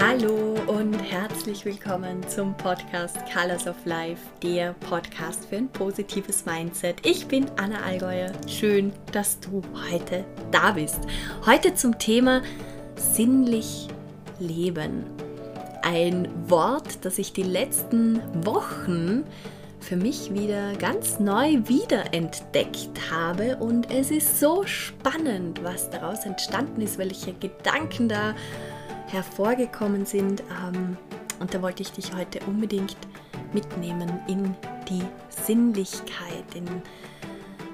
Hallo und herzlich willkommen zum Podcast Colors of Life, der Podcast für ein positives Mindset. Ich bin Anna Allgäuer, schön, dass du heute da bist. Heute zum Thema sinnlich leben. Ein Wort, das ich die letzten Wochen für mich wieder ganz neu wiederentdeckt habe und es ist so spannend, was daraus entstanden ist, welche Gedanken da hervorgekommen sind und da wollte ich dich heute unbedingt mitnehmen in die Sinnlichkeit, in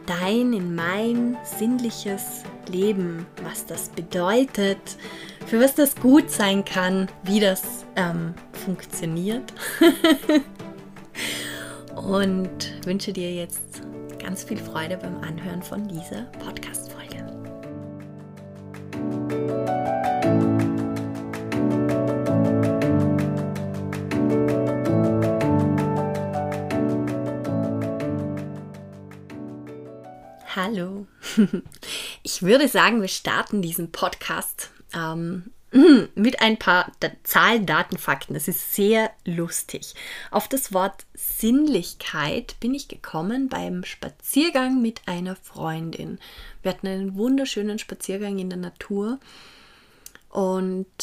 dein, in mein sinnliches Leben, was das bedeutet, für was das gut sein kann, wie das funktioniert. Und wünsche dir jetzt ganz viel Freude beim Anhören von dieser Podcast-Folge. Hallo. Ich würde sagen, wir starten diesen Podcast mit ein paar Zahlen, Daten, Fakten. Es ist sehr lustig. Auf das Wort Sinnlichkeit bin ich gekommen beim Spaziergang mit einer Freundin. Wir hatten einen wunderschönen Spaziergang in der Natur und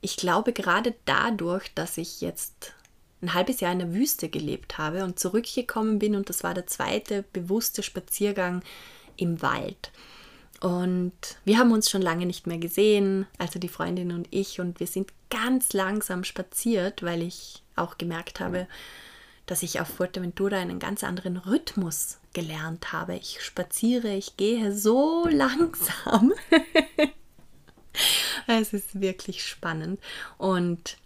ich glaube gerade dadurch, dass ich jetzt ein halbes Jahr in der Wüste gelebt habe und zurückgekommen bin und das war der zweite bewusste Spaziergang im Wald. Und wir haben uns schon lange nicht mehr gesehen, also die Freundin und ich. Und wir sind ganz langsam spaziert, weil ich auch gemerkt habe, dass ich auf Fuerteventura einen ganz anderen Rhythmus gelernt habe. Ich spaziere, ich gehe so langsam. Es ist wirklich spannend. Und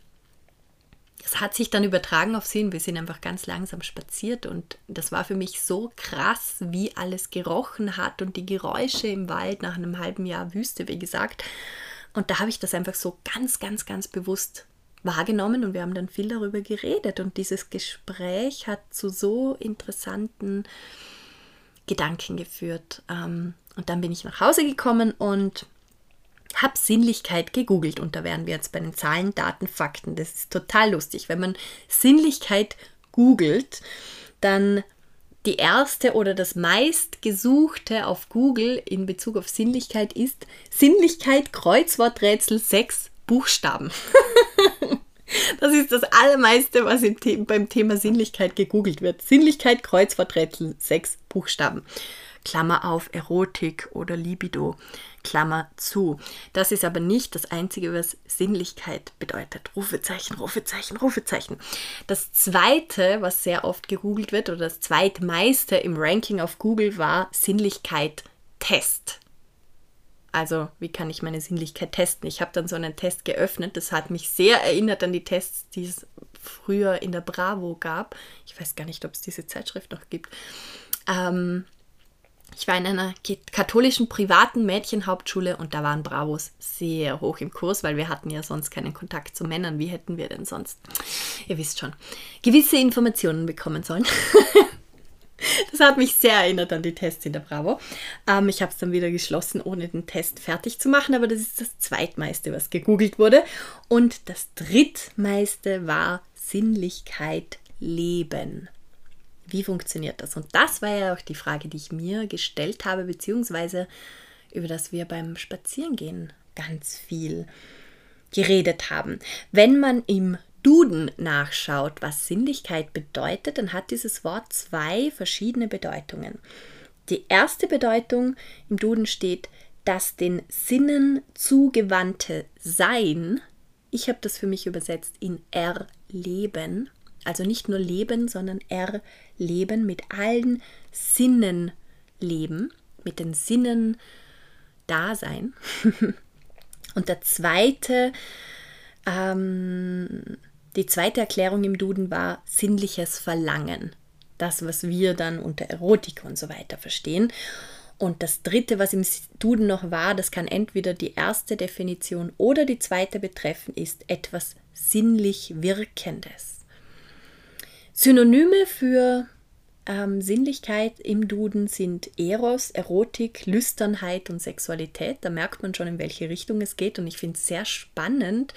es hat sich dann übertragen auf Sinn. Wir sind einfach ganz langsam spaziert und das war für mich so krass, wie alles gerochen hat und die Geräusche im Wald nach einem halben Jahr Wüste, wie gesagt. Und da habe ich das einfach so ganz, ganz, ganz bewusst wahrgenommen und wir haben dann viel darüber geredet und dieses Gespräch hat zu so interessanten Gedanken geführt. Und dann bin ich nach Hause gekommen und habe Sinnlichkeit gegoogelt und da wären wir jetzt bei den Zahlen, Daten, Fakten. Das ist total lustig. Wenn man Sinnlichkeit googelt, dann die erste oder das meistgesuchte auf Google in Bezug auf Sinnlichkeit ist Sinnlichkeit Kreuzworträtsel 6 Buchstaben. Das ist das Allermeiste, was beim Thema Sinnlichkeit gegoogelt wird. Sinnlichkeit Kreuzworträtsel 6 Buchstaben. Klammer auf, Erotik oder Libido, Klammer zu. Das ist aber nicht das Einzige, was Sinnlichkeit bedeutet. Rufezeichen, Rufezeichen, Rufezeichen. Das Zweite, was sehr oft gegoogelt wird oder das Zweitmeiste im Ranking auf Google war Sinnlichkeit Test. Also wie kann ich meine Sinnlichkeit testen? Ich habe dann so einen Test geöffnet. Das hat mich sehr erinnert an die Tests, die es früher in der Bravo gab. Ich weiß gar nicht, ob es diese Zeitschrift noch gibt. Ich war in einer katholischen privaten Mädchenhauptschule und da waren Bravos sehr hoch im Kurs, weil wir hatten ja sonst keinen Kontakt zu Männern. Wie hätten wir denn sonst, ihr wisst schon, gewisse Informationen bekommen sollen. Das hat mich sehr erinnert an die Tests in der Bravo. Ich habe es dann wieder geschlossen, ohne den Test fertig zu machen, aber das ist das zweitmeiste, was gegoogelt wurde. Und das drittmeiste war Sinnlichkeit leben. Wie funktioniert das? Und das war ja auch die Frage, die ich mir gestellt habe, beziehungsweise über das wir beim Spazierengehen ganz viel geredet haben. Wenn man im Duden nachschaut, was Sinnlichkeit bedeutet, dann hat dieses Wort 2 verschiedene Bedeutungen. Die erste Bedeutung im Duden steht, das den Sinnen zugewandte Sein, ich habe das für mich übersetzt in Erleben, also nicht nur leben, sondern erleben, mit allen Sinnen leben, mit den Sinnen da sein. Und die zweite Erklärung im Duden war sinnliches Verlangen. Das, was wir dann unter Erotik und so weiter verstehen. Und das dritte, was im Duden noch war, das kann entweder die erste Definition oder die zweite betreffen, ist etwas sinnlich Wirkendes. Synonyme für Sinnlichkeit im Duden sind Eros, Erotik, Lüsternheit und Sexualität. Da merkt man schon, in welche Richtung es geht. Und ich finde es sehr spannend,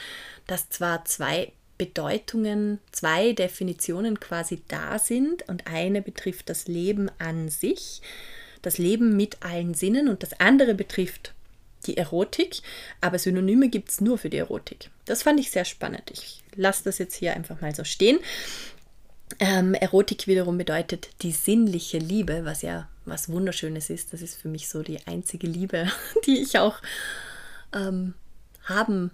dass zwar zwei Bedeutungen, zwei Definitionen quasi da sind und eine betrifft das Leben an sich, das Leben mit allen Sinnen und das andere betrifft die Erotik, aber Synonyme gibt es nur für die Erotik. Das fand ich sehr spannend. Ich lasse das jetzt hier einfach mal so stehen. Erotik wiederum bedeutet die sinnliche Liebe, was ja was Wunderschönes ist. Das ist für mich so die einzige Liebe, die ich auch haben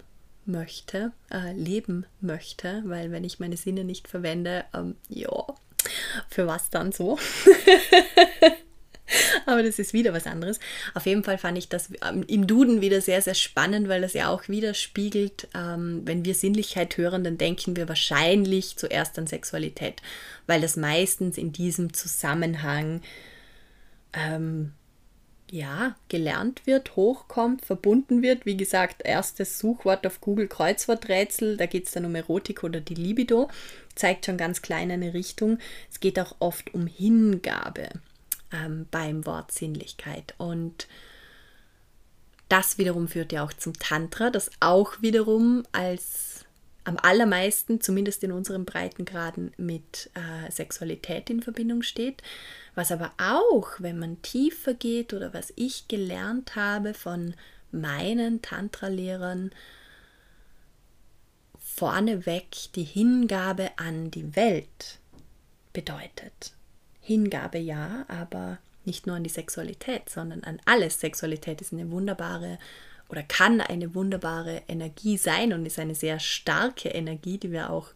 möchte, leben möchte, weil wenn ich meine Sinne nicht verwende, ja, für was dann so? Aber das ist wieder was anderes. Auf jeden Fall fand ich das im Duden wieder sehr, sehr spannend, weil das ja auch widerspiegelt, wenn wir Sinnlichkeit hören, dann denken wir wahrscheinlich zuerst an Sexualität, weil das meistens in diesem Zusammenhang gelernt wird, hochkommt, verbunden wird. Wie gesagt, erstes Suchwort auf Google Kreuzworträtsel, da geht es dann um Erotik oder die Libido, zeigt schon ganz klein eine Richtung. Es geht auch oft um Hingabe beim Wort Sinnlichkeit. Und das wiederum führt ja auch zum Tantra, das auch wiederum als am allermeisten, zumindest in unseren Breitengraden, mit Sexualität in Verbindung steht. Was aber auch, wenn man tiefer geht oder was ich gelernt habe von meinen Tantra-Lehrern, vorneweg die Hingabe an die Welt bedeutet. Hingabe ja, aber nicht nur an die Sexualität, sondern an alles. Sexualität ist eine wunderbare oder kann eine wunderbare Energie sein und ist eine sehr starke Energie, die wir auch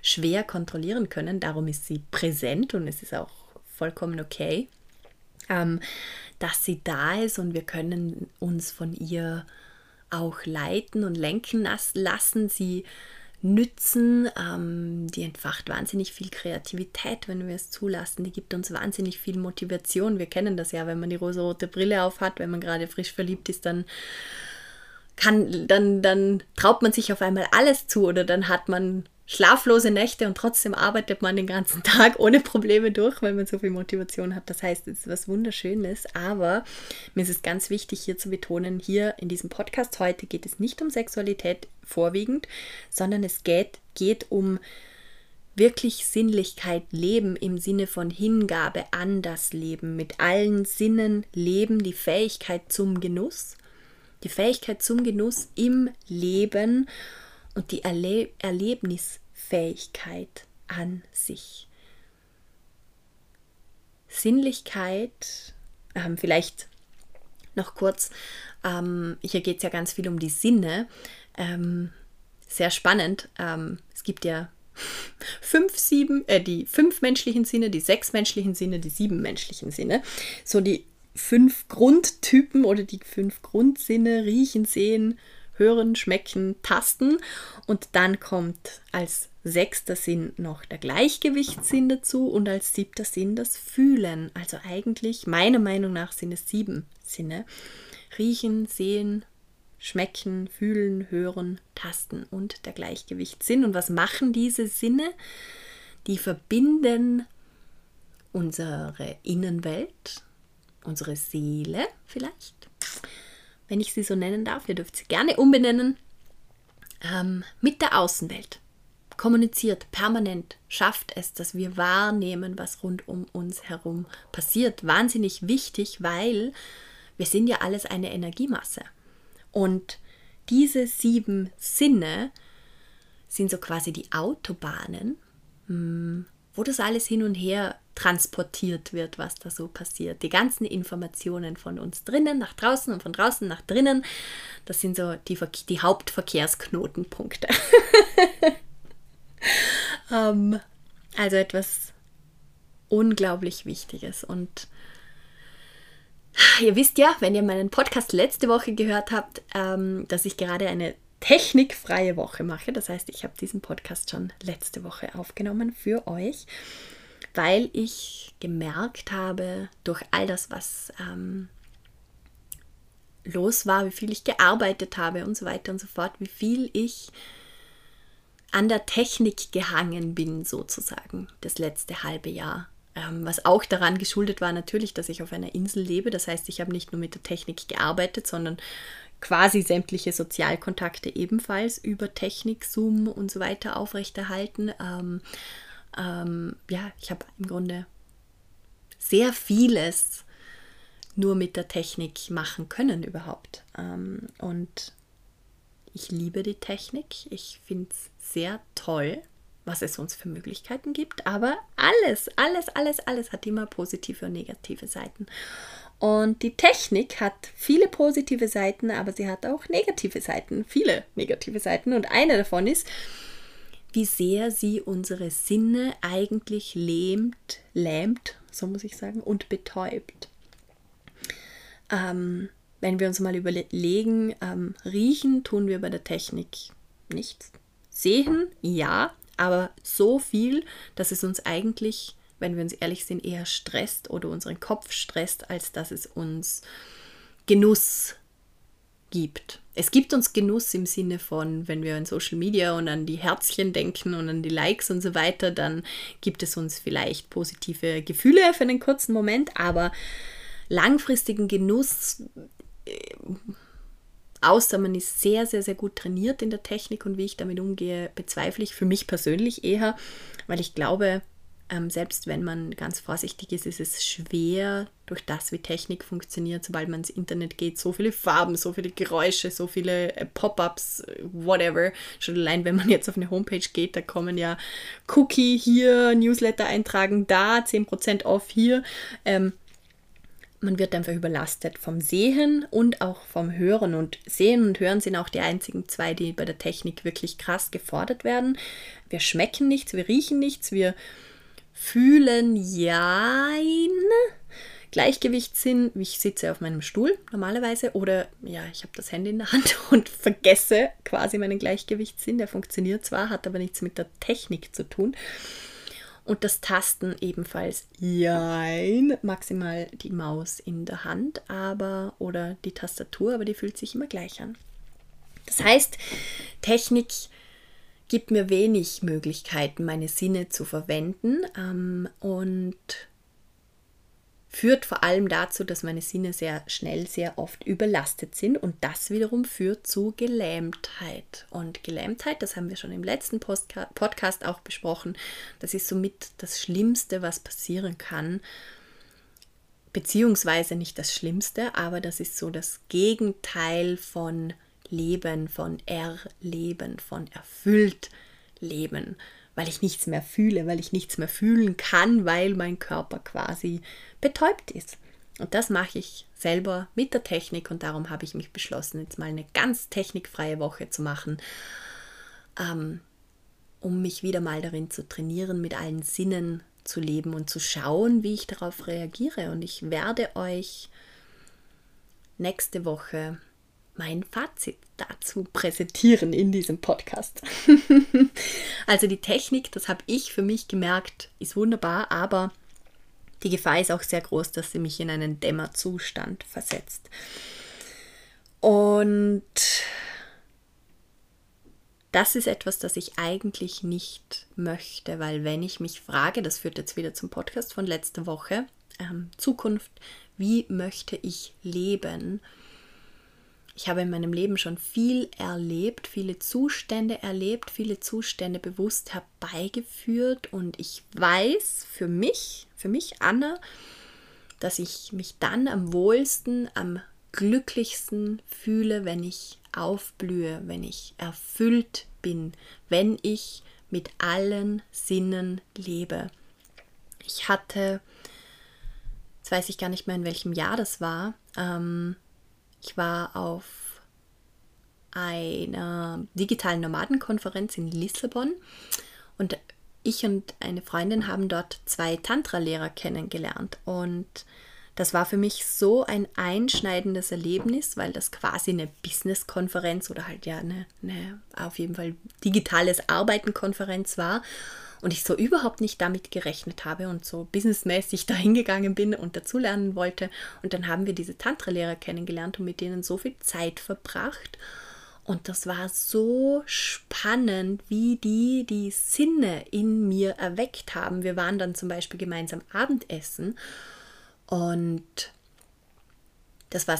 schwer kontrollieren können. Darum ist sie präsent und es ist auch vollkommen okay, dass sie da ist und wir können uns von ihr auch leiten und lenken lassen, sie nützen, die entfacht wahnsinnig viel Kreativität, wenn wir es zulassen, die gibt uns wahnsinnig viel Motivation, wir kennen das ja, wenn man die rosa-rote Brille auf hat, wenn man gerade frisch verliebt ist, dann traut man sich auf einmal alles zu oder dann hat man schlaflose Nächte und trotzdem arbeitet man den ganzen Tag ohne Probleme durch, weil man so viel Motivation hat. Das heißt, es ist was Wunderschönes, aber mir ist es ganz wichtig hier zu betonen, hier in diesem Podcast heute geht es nicht um Sexualität vorwiegend, sondern es geht um wirklich Sinnlichkeit leben im Sinne von Hingabe an das Leben, mit allen Sinnen leben, die Fähigkeit zum Genuss, im Leben und die Erlebnisfähigkeit an sich. Sinnlichkeit, vielleicht noch kurz, hier geht es ja ganz viel um die Sinne, sehr spannend, es gibt ja die 5 menschlichen Sinne, die 6 menschlichen Sinne, die 7 menschlichen Sinne, so die 5 Grundtypen oder die 5 Grundsinne, riechen, sehen, hören, schmecken, tasten und dann kommt als 6. Sinn noch der Gleichgewichtssinn dazu und als 7. Sinn das Fühlen. Also eigentlich, meiner Meinung nach, sind es 7 Sinne. Riechen, sehen, schmecken, fühlen, hören, tasten und der Gleichgewichtssinn. Und was machen diese Sinne? Die verbinden unsere Innenwelt, unsere Seele vielleicht, wenn ich sie so nennen darf, ihr dürft sie gerne umbenennen, mit der Außenwelt. Kommuniziert permanent, schafft es, dass wir wahrnehmen, was rund um uns herum passiert. Wahnsinnig wichtig, weil wir sind ja alles eine Energiemasse. Und diese 7 Sinne sind so quasi die Autobahnen, wo das alles hin und her transportiert wird, was da so passiert. Die ganzen Informationen von uns drinnen nach draußen und von draußen nach drinnen, das sind so die Hauptverkehrsknotenpunkte. Also etwas unglaublich Wichtiges. Und ihr wisst ja, wenn ihr meinen Podcast letzte Woche gehört habt, dass ich gerade eine technikfreie Woche mache. Das heißt, ich habe diesen Podcast schon letzte Woche aufgenommen für euch, weil ich gemerkt habe, durch all das, was los war, wie viel ich gearbeitet habe und so weiter und so fort, wie viel ich an der Technik gehangen bin, sozusagen, das letzte halbe Jahr. Was auch daran geschuldet war natürlich, dass ich auf einer Insel lebe. Das heißt, ich habe nicht nur mit der Technik gearbeitet, sondern quasi sämtliche Sozialkontakte ebenfalls über Technik, Zoom und so weiter aufrechterhalten. Ja, ich habe im Grunde sehr vieles nur mit der Technik machen können überhaupt. Und ich liebe die Technik. Ich finde es sehr toll, was es uns für Möglichkeiten gibt. Aber alles hat immer positive und negative Seiten. Und die Technik hat viele positive Seiten, aber sie hat auch negative Seiten, viele negative Seiten. Und eine davon ist, wie sehr sie unsere Sinne eigentlich lähmt, so muss ich sagen, und betäubt. Wenn wir uns mal überlegen, riechen tun wir bei der Technik nichts. Sehen, ja, aber so viel, dass es uns eigentlich, wenn wir uns ehrlich sind, eher stresst oder unseren Kopf stresst, als dass es uns Genuss gibt. Es gibt uns Genuss im Sinne von, wenn wir an Social Media und an die Herzchen denken und an die Likes und so weiter, dann gibt es uns vielleicht positive Gefühle für einen kurzen Moment, aber langfristigen Genuss, außer man ist sehr, sehr, sehr gut trainiert in der Technik und wie ich damit umgehe, bezweifle ich für mich persönlich eher, weil ich glaube, selbst wenn man ganz vorsichtig ist, ist es schwer, durch das, wie Technik funktioniert, sobald man ins Internet geht, so viele Farben, so viele Geräusche, so viele Pop-ups, whatever. Schon allein, wenn man jetzt auf eine Homepage geht, da kommen ja Cookie hier, Newsletter eintragen, da 10% off hier. Man wird einfach überlastet vom Sehen und auch vom Hören. Und Sehen und Hören sind auch die einzigen zwei, die bei der Technik wirklich krass gefordert werden. Wir schmecken nichts, wir riechen nichts, wir fühlen jein. Gleichgewichtssinn, ich sitze auf meinem Stuhl normalerweise oder ja, ich habe das Handy in der Hand und vergesse quasi meinen Gleichgewichtssinn. Der funktioniert zwar, hat aber nichts mit der Technik zu tun. Und das Tasten ebenfalls, jein, maximal die Maus in der Hand, aber oder die Tastatur, aber die fühlt sich immer gleich an. Das heißt, Technik gibt mir wenig Möglichkeiten, meine Sinne zu verwenden, und führt vor allem dazu, dass meine Sinne sehr schnell, sehr oft überlastet sind und das wiederum führt zu Gelähmtheit. Und Gelähmtheit, das haben wir schon im letzten Podcast auch besprochen, das ist somit das Schlimmste, was passieren kann, beziehungsweise nicht das Schlimmste, aber das ist so das Gegenteil von Leben, von Erleben, von erfüllt Leben, weil ich nichts mehr fühle, weil ich nichts mehr fühlen kann, weil mein Körper quasi betäubt ist. Und das mache ich selber mit der Technik und darum habe ich mich beschlossen, jetzt mal eine ganz technikfreie Woche zu machen, um mich wieder mal darin zu trainieren, mit allen Sinnen zu leben und zu schauen, wie ich darauf reagiere. Und ich werde euch nächste Woche mein Fazit dazu präsentieren in diesem Podcast. Also die Technik, das habe ich für mich gemerkt, ist wunderbar, aber die Gefahr ist auch sehr groß, dass sie mich in einen Dämmerzustand versetzt. Und das ist etwas, das ich eigentlich nicht möchte, weil wenn ich mich frage, das führt jetzt wieder zum Podcast von letzter Woche, Zukunft, wie möchte ich leben? Ich habe in meinem Leben schon viel erlebt, viele Zustände bewusst herbeigeführt und ich weiß für mich Anna, dass ich mich dann am wohlsten, am glücklichsten fühle, wenn ich aufblühe, wenn ich erfüllt bin, wenn ich mit allen Sinnen lebe. Ich hatte, jetzt weiß ich gar nicht mehr, in welchem Jahr das war, ich war auf einer digitalen Nomadenkonferenz in Lissabon und ich und eine Freundin haben dort 2 Tantra-Lehrer kennengelernt und das war für mich so ein einschneidendes Erlebnis, weil das quasi eine Business-Konferenz oder halt ja eine auf jeden Fall digitales Arbeiten-Konferenz war und ich so überhaupt nicht damit gerechnet habe und so businessmäßig dahin gegangen bin und dazulernen wollte. Und dann haben wir diese Tantra-Lehrer kennengelernt und mit denen so viel Zeit verbracht. Und das war so spannend, wie die Sinne in mir erweckt haben. Wir waren dann zum Beispiel gemeinsam Abendessen und das war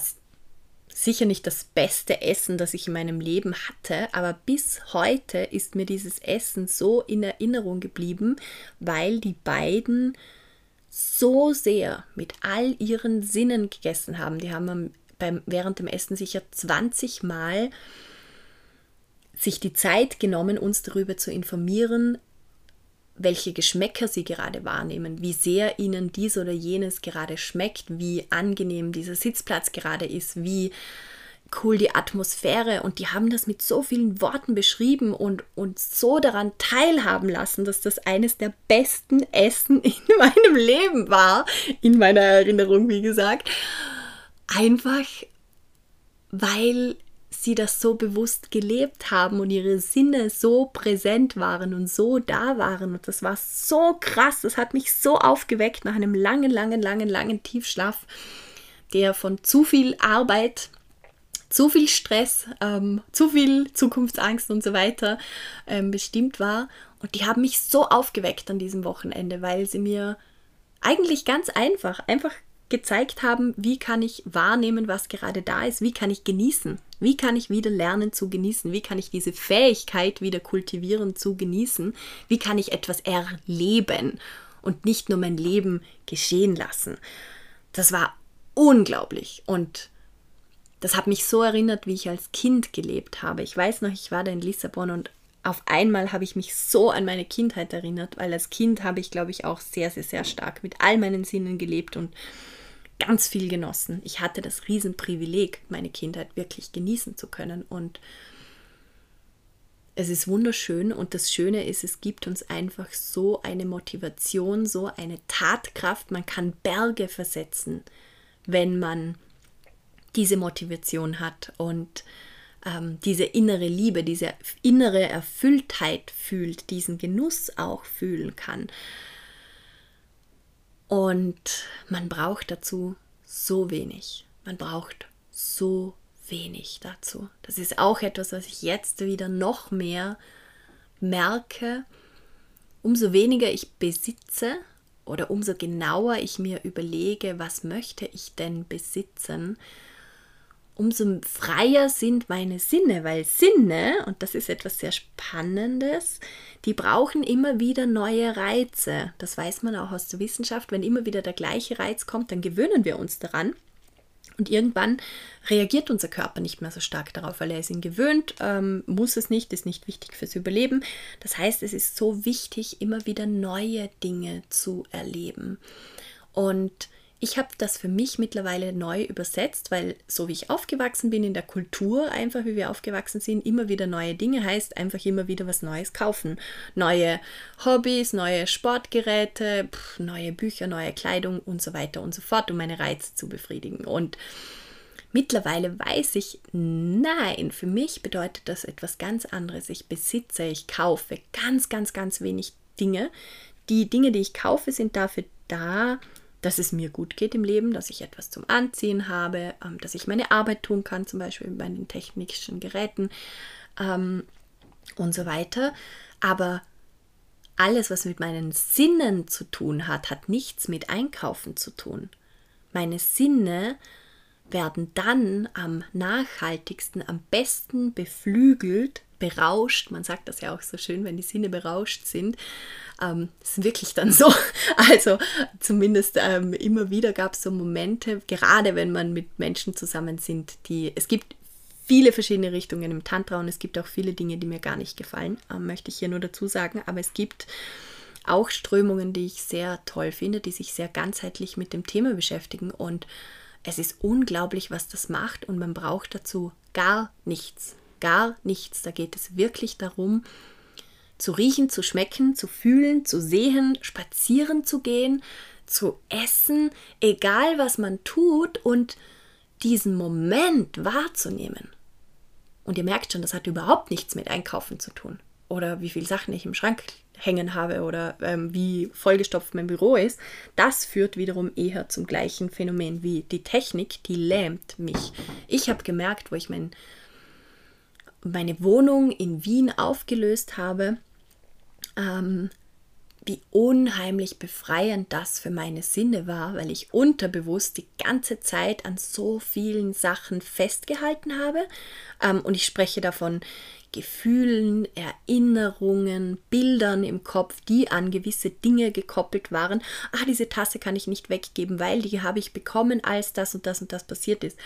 sicher nicht das beste Essen, das ich in meinem Leben hatte, aber bis heute ist mir dieses Essen so in Erinnerung geblieben, weil die beiden so sehr mit all ihren Sinnen gegessen haben. Die haben während dem Essen sicher 20 Mal sich die Zeit genommen, uns darüber zu informieren, welche Geschmäcker sie gerade wahrnehmen, wie sehr ihnen dies oder jenes gerade schmeckt, wie angenehm dieser Sitzplatz gerade ist, wie cool die Atmosphäre, und die haben das mit so vielen Worten beschrieben und uns so daran teilhaben lassen, dass das eines der besten Essen in meinem Leben war, in meiner Erinnerung, wie gesagt. Einfach, weil sie das so bewusst gelebt haben und ihre Sinne so präsent waren und so da waren, und das war so krass, das hat mich so aufgeweckt nach einem langen Tiefschlaf, der von zu viel Arbeit, zu viel Stress, zu viel Zukunftsangst und so weiter bestimmt war, und die haben mich so aufgeweckt an diesem Wochenende, weil sie mir eigentlich ganz einfach gezeigt haben, wie kann ich wahrnehmen, was gerade da ist, wie kann ich genießen, wie kann ich wieder lernen zu genießen, wie kann ich diese Fähigkeit wieder kultivieren zu genießen, wie kann ich etwas erleben und nicht nur mein Leben geschehen lassen. Das war unglaublich, und das hat mich so erinnert, wie ich als Kind gelebt habe. Ich weiß noch, ich war da in Lissabon und auf einmal habe ich mich so an meine Kindheit erinnert, weil als Kind habe ich, glaube ich, auch sehr stark mit all meinen Sinnen gelebt und ganz viel genossen. Ich hatte das Riesenprivileg, meine Kindheit wirklich genießen zu können, und es ist wunderschön, und das Schöne ist, es gibt uns einfach so eine Motivation, so eine Tatkraft. Man kann Berge versetzen, wenn man diese Motivation hat und diese innere Liebe, diese innere Erfülltheit fühlt, diesen Genuss auch fühlen kann. Und man braucht dazu so wenig. Man braucht so wenig dazu. Das ist auch etwas, was ich jetzt wieder noch mehr merke. Umso weniger ich besitze oder umso genauer ich mir überlege, was möchte ich denn besitzen, umso freier sind meine Sinne, weil Sinne, und das ist etwas sehr Spannendes, die brauchen immer wieder neue Reize. Das weiß man auch aus der Wissenschaft. Wenn immer wieder der gleiche Reiz kommt, dann gewöhnen wir uns daran. Und irgendwann reagiert unser Körper nicht mehr so stark darauf, weil er ist ihn gewöhnt, muss es nicht, ist nicht wichtig fürs Überleben. Das heißt, es ist so wichtig, immer wieder neue Dinge zu erleben. Und ich habe das für mich mittlerweile neu übersetzt, weil so wie ich aufgewachsen bin in der Kultur, einfach wie wir aufgewachsen sind, immer wieder neue Dinge heißt einfach immer wieder was Neues kaufen. Neue Hobbys, neue Sportgeräte, neue Bücher, neue Kleidung und so weiter und so fort, um meine Reize zu befriedigen. Und mittlerweile weiß ich, nein, für mich bedeutet das etwas ganz anderes. Ich besitze, ich kaufe ganz wenig Dinge. Die Dinge, die ich kaufe, sind dafür da, dass es mir gut geht im Leben, dass ich etwas zum Anziehen habe, dass ich meine Arbeit tun kann, zum Beispiel mit meinen technischen Geräten und so weiter. Aber alles, was mit meinen Sinnen zu tun hat, hat nichts mit Einkaufen zu tun. Meine Sinne werden dann am nachhaltigsten, am besten beflügelt, berauscht. Man sagt das ja auch so schön, wenn die Sinne berauscht sind. Ist wirklich dann so. Also zumindest immer wieder gab es so Momente, gerade wenn man mit Menschen zusammen sind, die... Es gibt viele verschiedene Richtungen im Tantra und es gibt auch viele Dinge, die mir gar nicht gefallen, möchte ich hier nur dazu sagen. Aber es gibt auch Strömungen, die ich sehr toll finde, die sich sehr ganzheitlich mit dem Thema beschäftigen, und es ist unglaublich, was das macht, und man braucht dazu gar nichts. Gar nichts. Da geht es wirklich darum, zu riechen, zu schmecken, zu fühlen, zu sehen, spazieren zu gehen, zu essen, egal was man tut, und diesen Moment wahrzunehmen. Und ihr merkt schon, das hat überhaupt nichts mit Einkaufen zu tun. Oder wie viele Sachen ich im Schrank hängen habe oder wie vollgestopft mein Büro ist. Das führt wiederum eher zum gleichen Phänomen wie die Technik, die lähmt mich. Ich habe gemerkt, wo ich meine Wohnung in Wien aufgelöst habe, wie unheimlich befreiend das für meine Sinne war, weil ich unterbewusst die ganze Zeit an so vielen Sachen festgehalten habe. Und ich spreche davon Gefühlen, Erinnerungen, Bildern im Kopf, die an gewisse Dinge gekoppelt waren. Ah, diese Tasse kann ich nicht weggeben, weil die habe ich bekommen, als das und das und das passiert ist.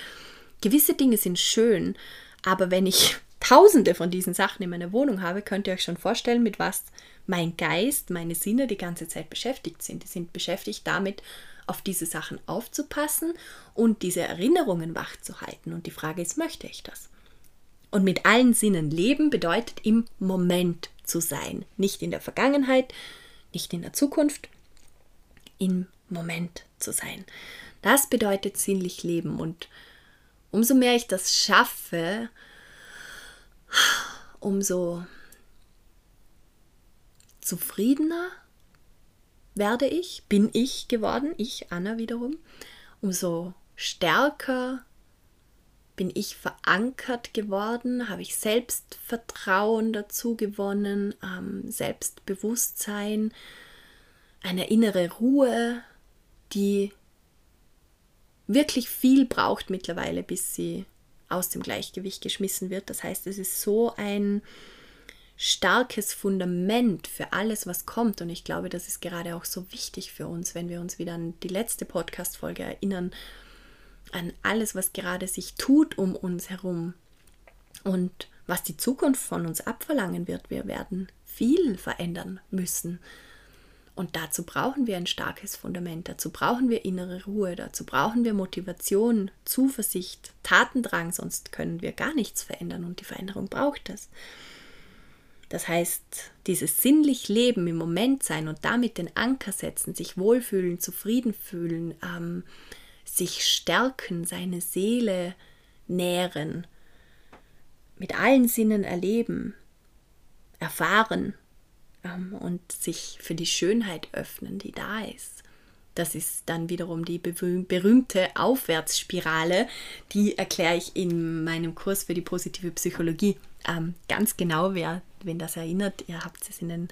Gewisse Dinge sind schön, aber wenn ich Tausende von diesen Sachen in meiner Wohnung habe, könnt ihr euch schon vorstellen, mit was mein Geist, meine Sinne die ganze Zeit beschäftigt sind. Die sind beschäftigt damit, auf diese Sachen aufzupassen und diese Erinnerungen wachzuhalten. Und die Frage ist, möchte ich das? Und mit allen Sinnen leben bedeutet, im Moment zu sein. Nicht in der Vergangenheit, nicht in der Zukunft, im Moment zu sein. Das bedeutet sinnlich leben. Und umso mehr ich das schaffe, umso zufriedener werde ich, bin ich geworden, ich, Anna wiederum, umso stärker bin ich verankert geworden, habe ich Selbstvertrauen dazu gewonnen, Selbstbewusstsein, eine innere Ruhe, die wirklich viel braucht mittlerweile, bis sie aus dem Gleichgewicht geschmissen wird. Das heißt, es ist so ein starkes Fundament für alles, was kommt. Und ich glaube, das ist gerade auch so wichtig für uns, wenn wir uns wieder an die letzte Podcast-Folge erinnern, an alles, was gerade sich tut um uns herum und was die Zukunft von uns abverlangen wird. Wir werden viel verändern müssen. Und dazu brauchen wir ein starkes Fundament, dazu brauchen wir innere Ruhe, dazu brauchen wir Motivation, Zuversicht, Tatendrang, sonst können wir gar nichts verändern und die Veränderung braucht das. Das heißt, dieses sinnlich Leben im Moment sein und damit den Anker setzen, sich wohlfühlen, zufrieden fühlen, sich stärken, seine Seele nähren, mit allen Sinnen erleben, erfahren, und sich für die Schönheit öffnen, die da ist. Das ist dann wiederum die berühmte Aufwärtsspirale, die erkläre ich in meinem Kurs für die positive Psychologie ganz genau. Wen das erinnert, ihr habt es in den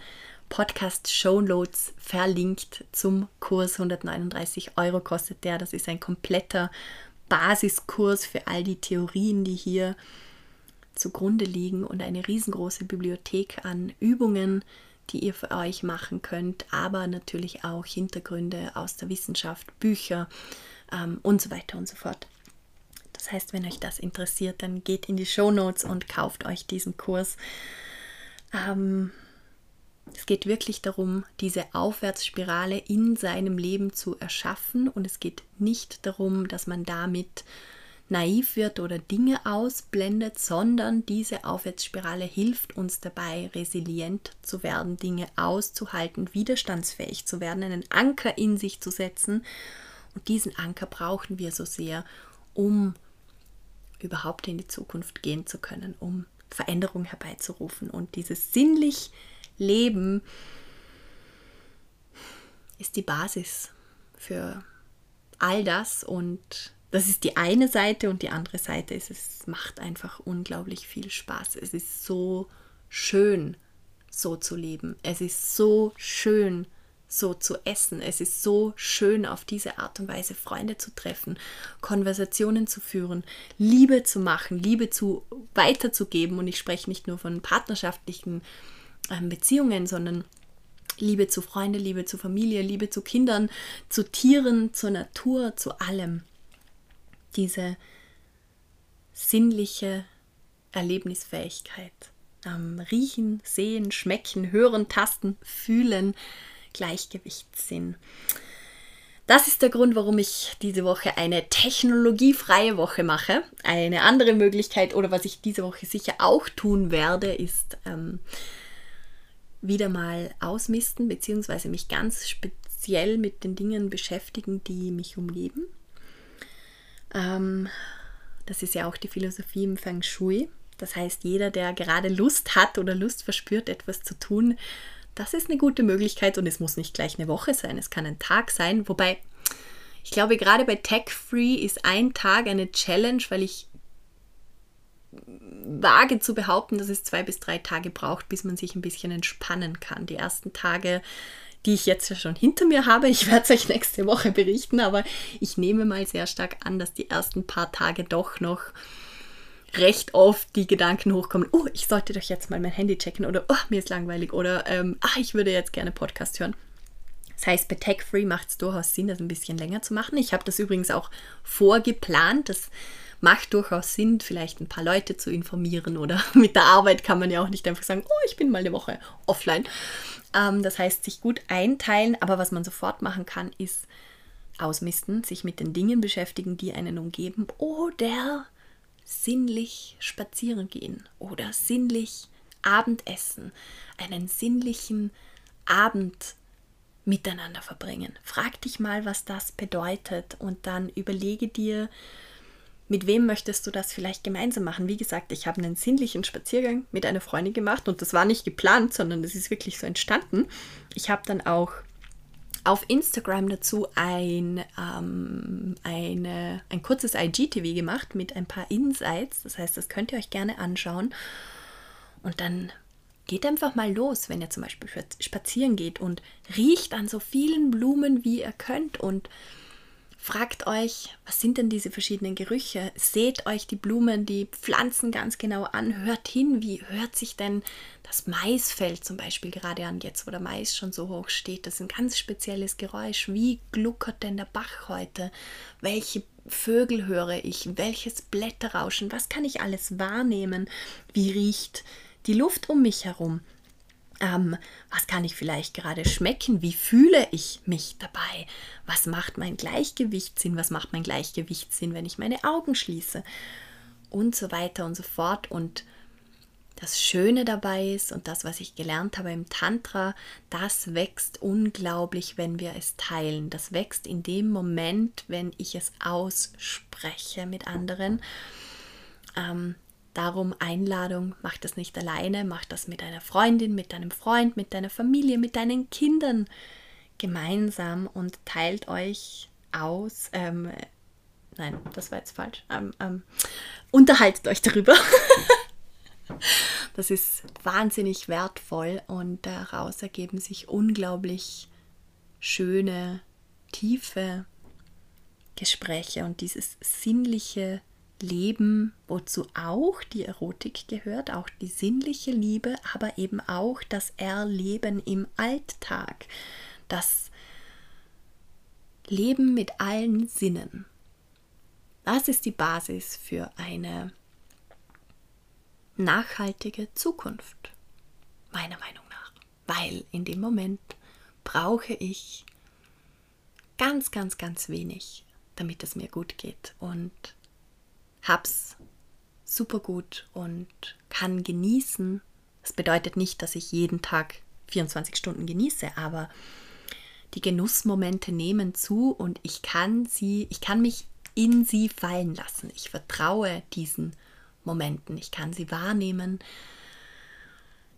Podcast-Shownotes verlinkt zum Kurs. 139 € kostet der. Das ist ein kompletter Basiskurs für all die Theorien, die hier zugrunde liegen, und eine riesengroße Bibliothek an Übungen, die ihr für euch machen könnt, aber natürlich auch Hintergründe aus der Wissenschaft, Bücher und so weiter und so fort. Das heißt, wenn euch das interessiert, dann geht in die Shownotes und kauft euch diesen Kurs. Es geht wirklich darum, diese Aufwärtsspirale in seinem Leben zu erschaffen, und es geht nicht darum, dass man damit naiv wird oder Dinge ausblendet, sondern diese Aufwärtsspirale hilft uns dabei, resilient zu werden, Dinge auszuhalten, widerstandsfähig zu werden, einen Anker in sich zu setzen. Und diesen Anker brauchen wir so sehr, um überhaupt in die Zukunft gehen zu können, um Veränderung herbeizurufen. Und dieses sinnlich Leben ist die Basis für all das, und das ist die eine Seite, und die andere Seite ist, es macht einfach unglaublich viel Spaß. Es ist so schön, so zu leben. Es ist so schön, so zu essen. Es ist so schön, auf diese Art und Weise Freunde zu treffen, Konversationen zu führen, Liebe zu machen, Liebe zu weiterzugeben. Und ich spreche nicht nur von partnerschaftlichen Beziehungen, sondern Liebe zu Freunden, Liebe zu Familie, Liebe zu Kindern, zu Tieren, zur Natur, zu allem. Diese sinnliche Erlebnisfähigkeit, Riechen, Sehen, Schmecken, Hören, Tasten, Fühlen, Gleichgewichtssinn. Das ist der Grund, warum ich diese Woche eine technologiefreie Woche mache. Eine andere Möglichkeit, oder was ich diese Woche sicher auch tun werde, ist wieder mal ausmisten, beziehungsweise mich ganz speziell mit den Dingen beschäftigen, die mich umgeben. Das ist ja auch die Philosophie im Feng Shui. Das heißt, jeder, der gerade Lust hat oder Lust verspürt, etwas zu tun, das ist eine gute Möglichkeit, und es muss nicht gleich eine Woche sein, es kann ein Tag sein. Wobei, ich glaube, gerade bei Tech-Free ist ein Tag eine Challenge, weil ich wage zu behaupten, dass es 2 bis 3 Tage braucht, bis man sich ein bisschen entspannen kann. Die ersten Tage die ich jetzt ja schon hinter mir habe. Ich werde es euch nächste Woche berichten, aber ich nehme mal sehr stark an, dass die ersten paar Tage doch noch recht oft die Gedanken hochkommen, oh, ich sollte doch jetzt mal mein Handy checken oder oh, mir ist langweilig oder ich würde jetzt gerne Podcast hören. Das heißt, bei Tech-Free macht es durchaus Sinn, das ein bisschen länger zu machen. Ich habe das übrigens auch vorgeplant. Das macht durchaus Sinn, vielleicht ein paar Leute zu informieren oder mit der Arbeit kann man ja auch nicht einfach sagen, oh, ich bin mal eine Woche offline. Das heißt, sich gut einteilen, aber was man sofort machen kann, ist ausmisten, sich mit den Dingen beschäftigen, die einen umgeben oder sinnlich spazieren gehen oder sinnlich Abendessen, einen sinnlichen Abend miteinander verbringen. Frag dich mal, was das bedeutet und dann überlege dir, mit wem möchtest du das vielleicht gemeinsam machen. Wie gesagt, ich habe einen sinnlichen Spaziergang mit einer Freundin gemacht und das war nicht geplant, sondern das ist wirklich so entstanden. Ich habe dann auch auf Instagram dazu ein kurzes IGTV gemacht mit ein paar Insights. Das heißt, das könnt ihr euch gerne anschauen. Und dann geht einfach mal los, wenn ihr zum Beispiel spazieren geht und riecht an so vielen Blumen, wie ihr könnt und fragt euch, was sind denn diese verschiedenen Gerüche? Seht euch die Blumen, die Pflanzen ganz genau an, hört hin, wie hört sich denn das Maisfeld zum Beispiel gerade an, jetzt wo der Mais schon so hoch steht, das ist ein ganz spezielles Geräusch, wie gluckert denn der Bach heute, welche Vögel höre ich, welches Blätterrauschen, was kann ich alles wahrnehmen, wie riecht die Luft um mich herum? Was kann ich vielleicht gerade schmecken? Wie fühle ich mich dabei? Was macht mein Gleichgewichtssinn? Was macht mein Gleichgewichtssinn, wenn ich meine Augen schließe? Und so weiter und so fort. Und das Schöne dabei ist und das, was ich gelernt habe im Tantra, das wächst unglaublich, wenn wir es teilen. Das wächst in dem Moment, wenn ich es ausspreche mit anderen. Darum Einladung, mach das nicht alleine, mach das mit einer Freundin, mit deinem Freund, mit deiner Familie, mit deinen Kindern gemeinsam und teilt euch aus. Nein, das war jetzt falsch. Unterhaltet euch darüber. Das ist wahnsinnig wertvoll und daraus ergeben sich unglaublich schöne, tiefe Gespräche und dieses sinnliche Leben, wozu auch die Erotik gehört, auch die sinnliche Liebe, aber eben auch das Erleben im Alltag, das Leben mit allen Sinnen. Das ist die Basis für eine nachhaltige Zukunft, meiner Meinung nach, weil in dem Moment brauche ich ganz, ganz, ganz wenig, damit es mir gut geht und hab's super gut und kann genießen. Das bedeutet nicht, dass ich jeden Tag 24 Stunden genieße, aber die Genussmomente nehmen zu und ich kann mich in sie fallen lassen. Ich vertraue diesen Momenten. Ich kann sie wahrnehmen.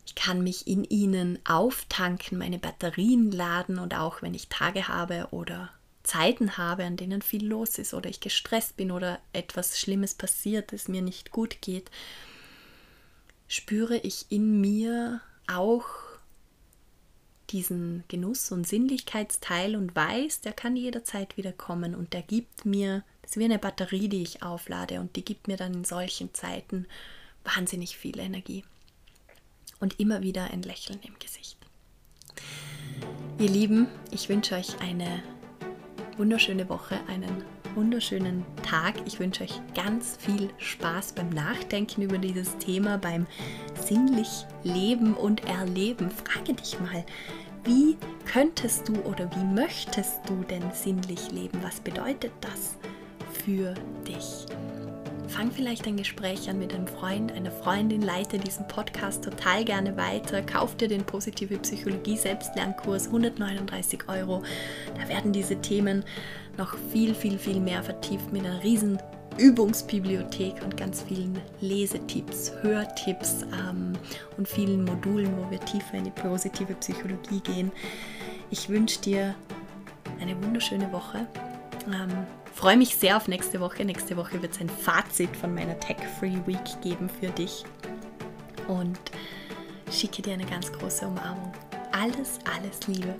Ich kann mich in ihnen auftanken, meine Batterien laden und auch wenn ich Tage habe oder Zeiten habe, an denen viel los ist oder ich gestresst bin oder etwas Schlimmes passiert, es mir nicht gut geht, spüre ich in mir auch diesen Genuss- und Sinnlichkeitsteil und weiß, der kann jederzeit wieder kommen und der gibt mir, das ist wie eine Batterie, die ich auflade und die gibt mir dann in solchen Zeiten wahnsinnig viel Energie und immer wieder ein Lächeln im Gesicht. Ihr Lieben, ich wünsche euch eine wunderschöne Woche, einen wunderschönen Tag. Ich wünsche euch ganz viel Spaß beim Nachdenken über dieses Thema, beim sinnlich Leben und Erleben. Frage dich mal, wie könntest du oder wie möchtest du denn sinnlich leben? Was bedeutet das für dich? Fang vielleicht ein Gespräch an mit einem Freund, einer Freundin, leite diesen Podcast total gerne weiter, kauf dir den Positive Psychologie Selbstlernkurs, 139 €. Da werden diese Themen noch viel, viel, viel mehr vertieft mit einer riesen Übungsbibliothek und ganz vielen Lesetipps, Hörtipps und vielen Modulen, wo wir tiefer in die positive Psychologie gehen. Ich wünsche dir eine wunderschöne Woche. Freue mich sehr auf nächste Woche. Nächste Woche wird es ein Fazit von meiner Tech-Free Week geben für dich und schicke dir eine ganz große Umarmung. alles, alles Liebe.